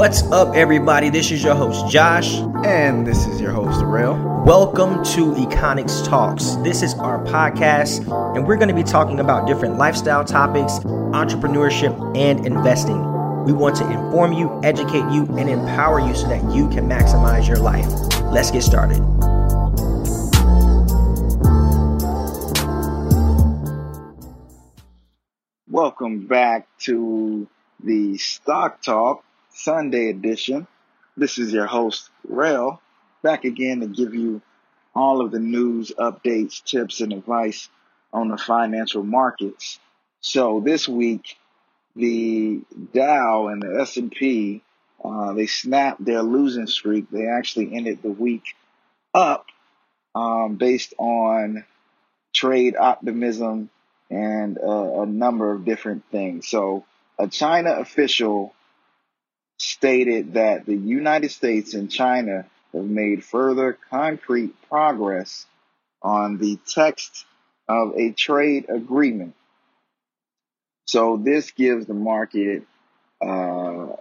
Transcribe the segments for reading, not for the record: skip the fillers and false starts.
What's up, everybody? This is your host, Josh. And this is your host, Rail. Welcome to Econics Talks. This is our podcast, and we're going to be talking about different lifestyle topics, entrepreneurship, and investing. We want to inform you, educate you, and empower you so that you can maximize your life. Let's get started. Welcome back to the Stock Talk Sunday edition. This is your host, Rail, back again to give you all of the news, updates, tips, and advice on the financial markets. So this week, the Dow and the S&P, they snapped their losing streak. They actually ended the week up based on trade optimism and a number of different things. So a China official stated that the United States and China have made further concrete progress on the text of a trade agreement. So this gives the market a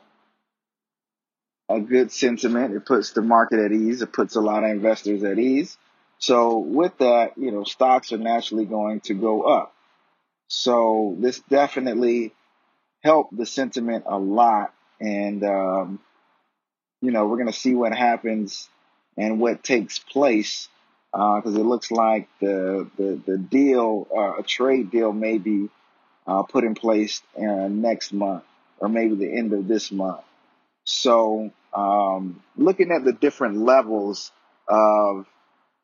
good sentiment. It puts the market at ease. It puts a lot of investors at ease. So with that, you know, stocks are naturally going to go up. So this definitely helped the sentiment a lot. And, you know, we're going to see what happens and what takes place because it looks like the deal, a trade deal may be put in place next month or maybe the end of this month. So looking at the different levels of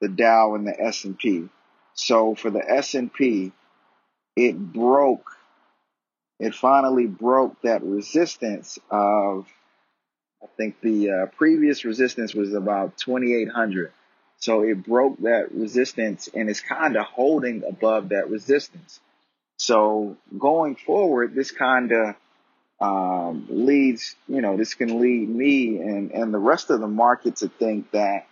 the Dow and the S&P. So for the S&P, it finally broke that resistance of, I think the previous resistance was about 2,800. So it broke that resistance and it's kind of holding above that resistance. So going forward, this kind of leads, you know, this can lead me and the rest of the market to think that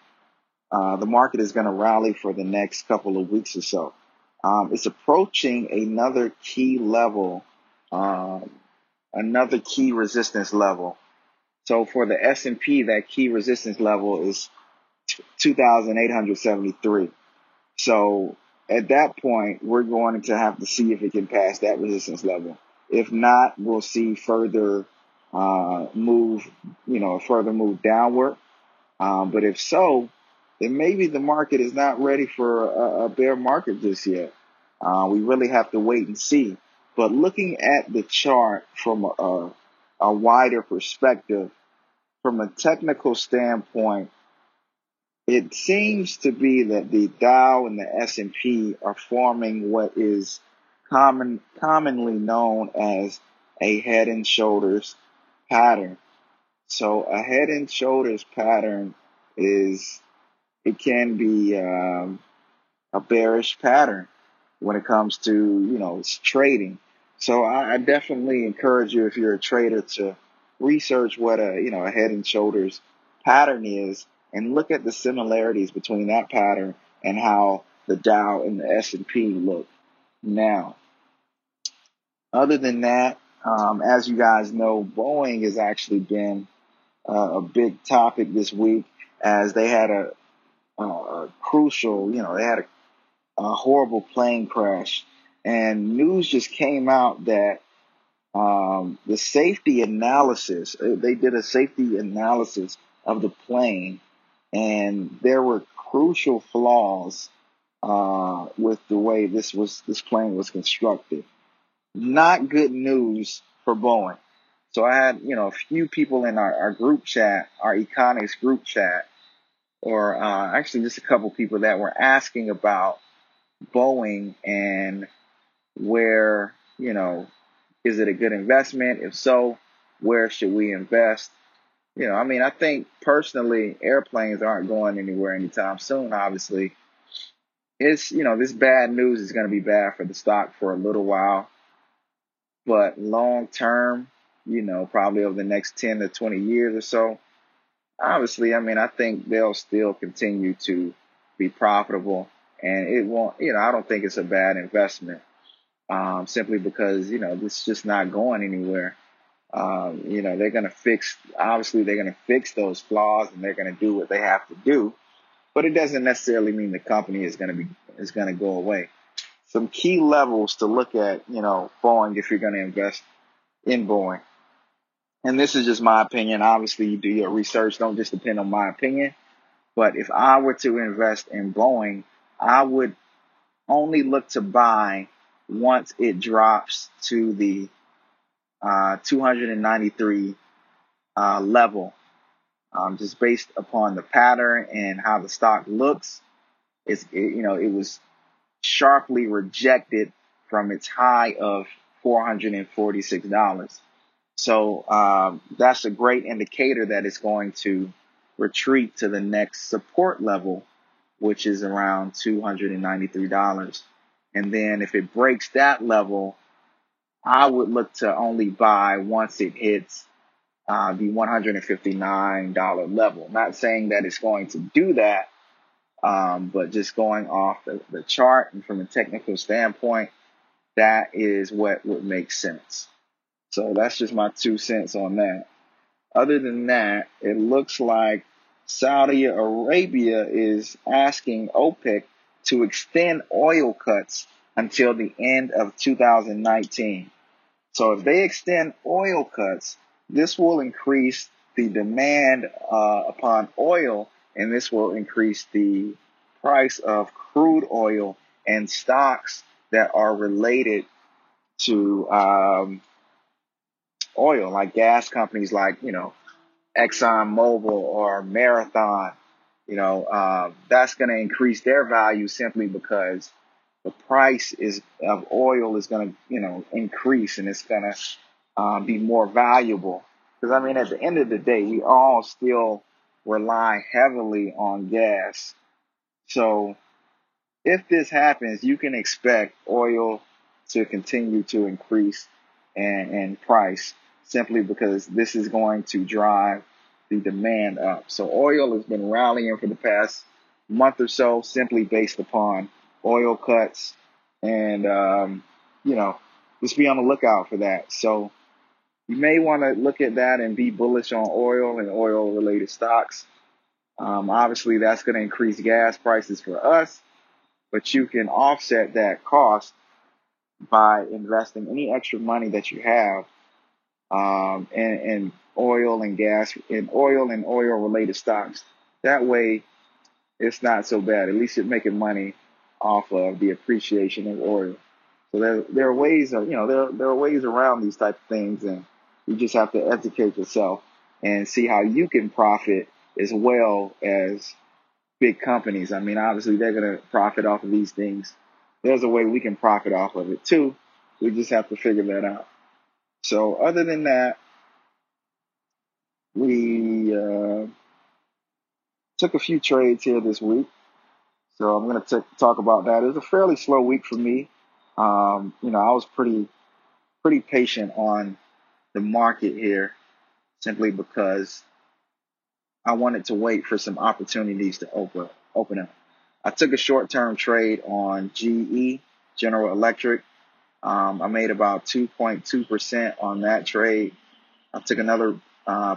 the market is going to rally for the next couple of weeks or so. It's approaching another key level, another key resistance level. So for the S&P, that key resistance level is 2,873. So at that point, we're going to have to see if it can pass that resistance level. If not, we'll see further move downward. But if so, then maybe the market is not ready for a bear market just yet. We really have to wait and see. But looking at the chart from a wider perspective, from a technical standpoint, it seems to be that the Dow and the S&P are forming what is commonly known as a head and shoulders pattern. So a head and shoulders pattern can be a bearish pattern when it comes to, you know, it's trading. So I definitely encourage you, if you're a trader, to research what a head and shoulders pattern is and look at the similarities between that pattern and how the Dow and the S&P look now. Other than that, as you guys know, Boeing has actually been a big topic this week as they had a crucial, you know, they had a horrible plane crash. And news just came out that the safety analysis, they did a safety analysis of the plane, and there were crucial flaws with the way this plane was constructed. Not good news for Boeing. So I had, you know, a few people in our group chat, our Econics group chat, or actually just a couple people that were asking about Boeing and where, you know, is it a good investment? If so, where should we invest? You know, I mean, I think personally, airplanes aren't going anywhere anytime soon, obviously. It's, you know, this bad news is going to be bad for the stock for a little while. But long term, you know, probably over the next 10 to 20 years or so, obviously, I mean, I think they'll still continue to be profitable. And it won't, you know, I don't think it's a bad investment simply because, you know, it's just not going anywhere. They're going to fix, obviously they're going to fix those flaws, and they're going to do what they have to do, but it doesn't necessarily mean the company is going to go away. Some key levels to look at, Boeing, if you're going to invest in Boeing. And this is just my opinion. Obviously, you do your research. Don't just depend on my opinion. But if I were to invest in Boeing, I would only look to buy once it drops to the 293 level, just based upon the pattern and how the stock looks. It was sharply rejected from its high of $446. So that's a great indicator that it's going to retreat to the next support level, which is around $293. And then if it breaks that level, I would look to only buy once it hits the $159 level. Not saying that it's going to do that, but just going off the chart and from a technical standpoint, that is what would make sense. So that's just my 2 cents on that. Other than that, it looks like Saudi Arabia is asking OPEC to extend oil cuts until the end of 2019. So if they extend oil cuts, this will increase the demand upon oil, and this will increase the price of crude oil and stocks that are related to oil, like gas companies like, ExxonMobil or Marathon. That's going to increase their value simply because the price of oil is going to, increase, and it's going to be more valuable. Because, at the end of the day, we all still rely heavily on gas. So if this happens, you can expect oil to continue to increase and price, simply because this is going to drive the demand up. So oil has been rallying for the past month or so, simply based upon oil cuts, and just be on the lookout for that. So you may want to look at that and be bullish on oil and oil related stocks. Obviously that's going to increase gas prices for us, but you can offset that cost by investing any extra money that you have in oil and gas, in oil related stocks. That way it's not so bad. At least you're making money off of the appreciation of oil. So there are ways of, there are ways around these type of things, and you just have to educate yourself and see how you can profit as well as big companies. Obviously they're going to profit off of these things. There's a way we can profit off of it too. We just have to figure that out. So other than that, we took a few trades here this week. So I'm going to talk about that. It was a fairly slow week for me. I was pretty patient on the market here, simply because I wanted to wait for some opportunities to open up. I took a short-term trade on GE, General Electric. I made about 2.2% on that trade. I took another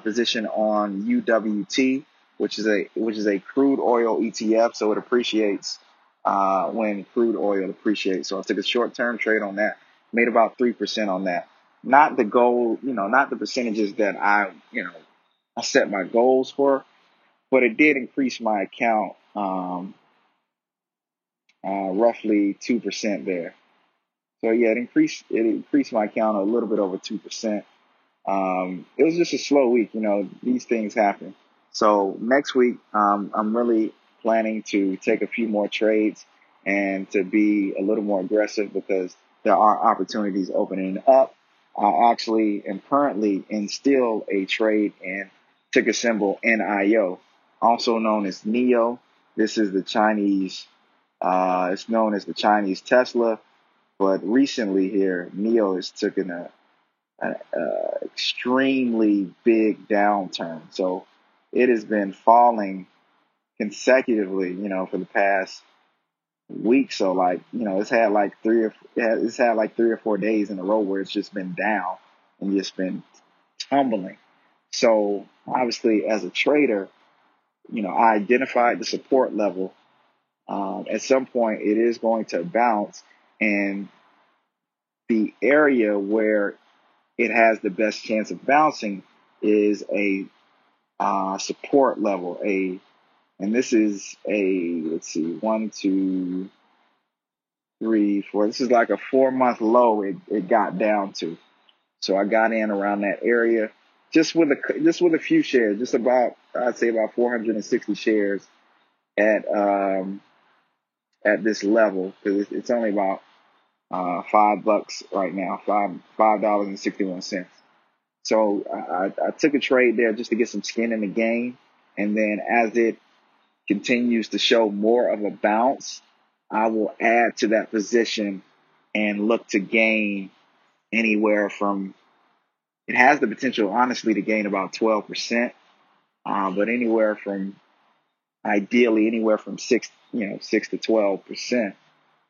position on UWT, which is a crude oil ETF, so it appreciates when crude oil appreciates. So I took a short-term trade on that, made about 3% on that. Not the goal, not the percentages that I set my goals for, but it did increase my account roughly 2% there. So yeah, it increased my account a little bit over 2%. It was just a slow week, these things happen. So next week, I'm really planning to take a few more trades and to be a little more aggressive, because there are opportunities opening up. I actually am currently in still a trade in ticker symbol NIO, also known as NIO. This is the Chinese, it's known as the Chinese Tesla, but recently here, NIO has taken an extremely big downturn. So it has been falling consecutively, for the past week. So it's had like 3 or 4 days in a row where it's just been down and just been humbling. So obviously, as a trader, you know, I identified the support level. At some point, it is going to bounce, and the area where it has the best chance of bouncing is a support level. And this is a, let's see, 1, 2, 3, 4. This is like a 4-month low it got down to. So I got in around that area just with a few shares, just about, I'd say about 460 shares at this level, because it's only about $5 right now, $5.61. So I took a trade there just to get some skin in the game. And then as it continues to show more of a bounce, I will add to that position and look to gain anywhere from, it has the potential, honestly, to gain about 12%, but anywhere from, ideally, anywhere from 6 to 12%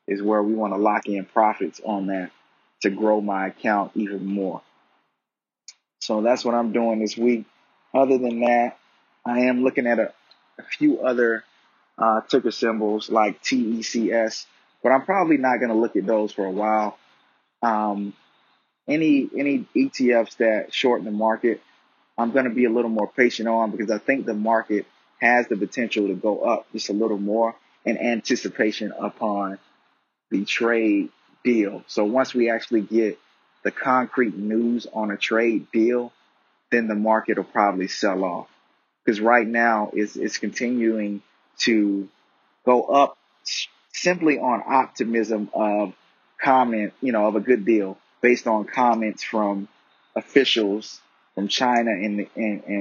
is where we want to lock in profits on that to grow my account even more. So that's what I'm doing this week. Other than that, I am looking at a few other ticker symbols like TECS, but I'm probably not going to look at those for a while. Any ETFs that shorten the market, I'm going to be a little more patient on, because I think the market has the potential to go up just a little more in anticipation upon the trade deal. So once we actually get the concrete news on a trade deal, then the market will probably sell off, because right now it's continuing to go up simply on optimism of comment, of a good deal, based on comments from officials from China and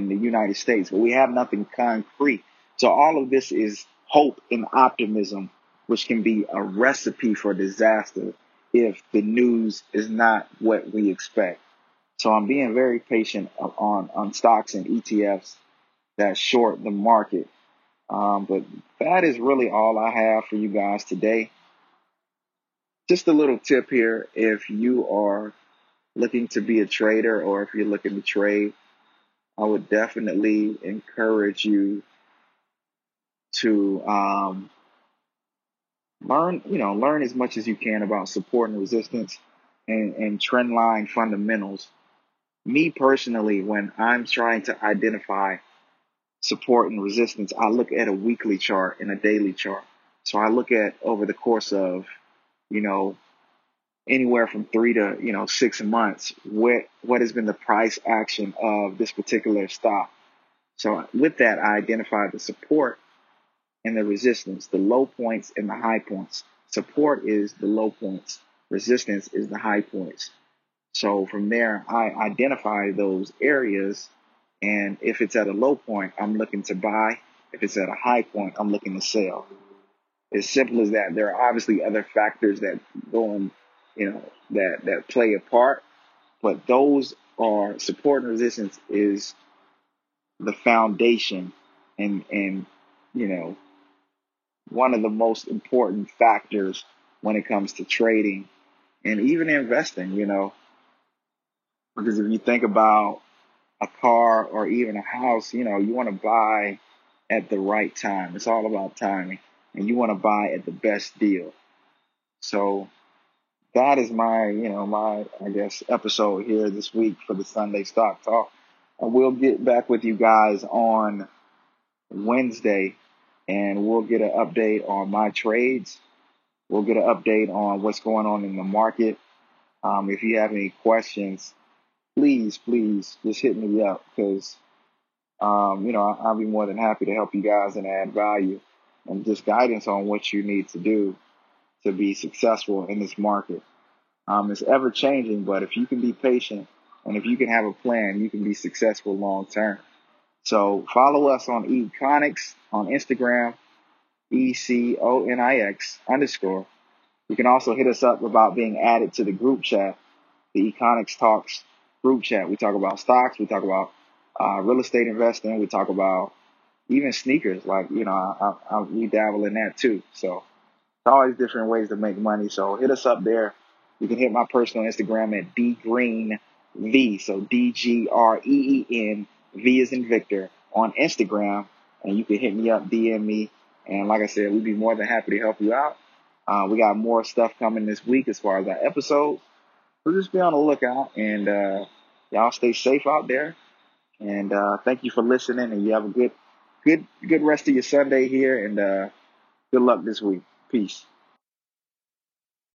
the United States. But we have nothing concrete. So all of this is hope and optimism, which can be a recipe for disaster if the news is not what we expect. So I'm being very patient on stocks and ETFs that short the market. But that is really all I have for you guys today. Just a little tip here. If you are looking to be a trader, or if you're looking to trade, I would definitely encourage you to learn as much as you can about support and resistance and trend line fundamentals. Me personally, when I'm trying to identify support and resistance, I look at a weekly chart and a daily chart. So I look at over the course of, anywhere from 3 to 6 months, what has been the price action of this particular stock. So with that, I identify the support and the resistance, the low points and the high points. Support is the low points. Resistance is the high points. So from there, I identify those areas. And if it's at a low point, I'm looking to buy. If it's at a high point, I'm looking to sell. As simple as that. There are obviously other factors that go in, that play a part, but those are support and resistance is the foundation and one of the most important factors when it comes to trading and even investing, because if you think about a car or even a house, you want to buy at the right time. It's all about timing, and you want to buy at the best deal. So that is my episode here this week for the Sunday Stock Talk. I will get back with you guys on Wednesday, and we'll get an update on my trades. We'll get an update on what's going on in the market. If you have any questions, please just hit me up, because, I'll be more than happy to help you guys and add value and just guidance on what you need to do to be successful in this market. It's ever changing, but if you can be patient and if you can have a plan, you can be successful long term. So follow us on Econics on Instagram, ECONIX_. You can also hit us up about being added to the group chat, the Econics Talks group chat. We talk about stocks, we talk about real estate investing, we talk about even sneakers. We dabble in that too. So it's always different ways to make money. So hit us up there. You can hit my personal Instagram at dgreen V, so DGREEN, V as in Victor, on Instagram. And you can hit me up, DM me. And like I said, we'd be more than happy to help you out. We got more stuff coming this week as far as our episodes. We'll just be on the lookout. And y'all stay safe out there. And thank you for listening. And you have a good rest of your Sunday here. And good luck this week. Peace.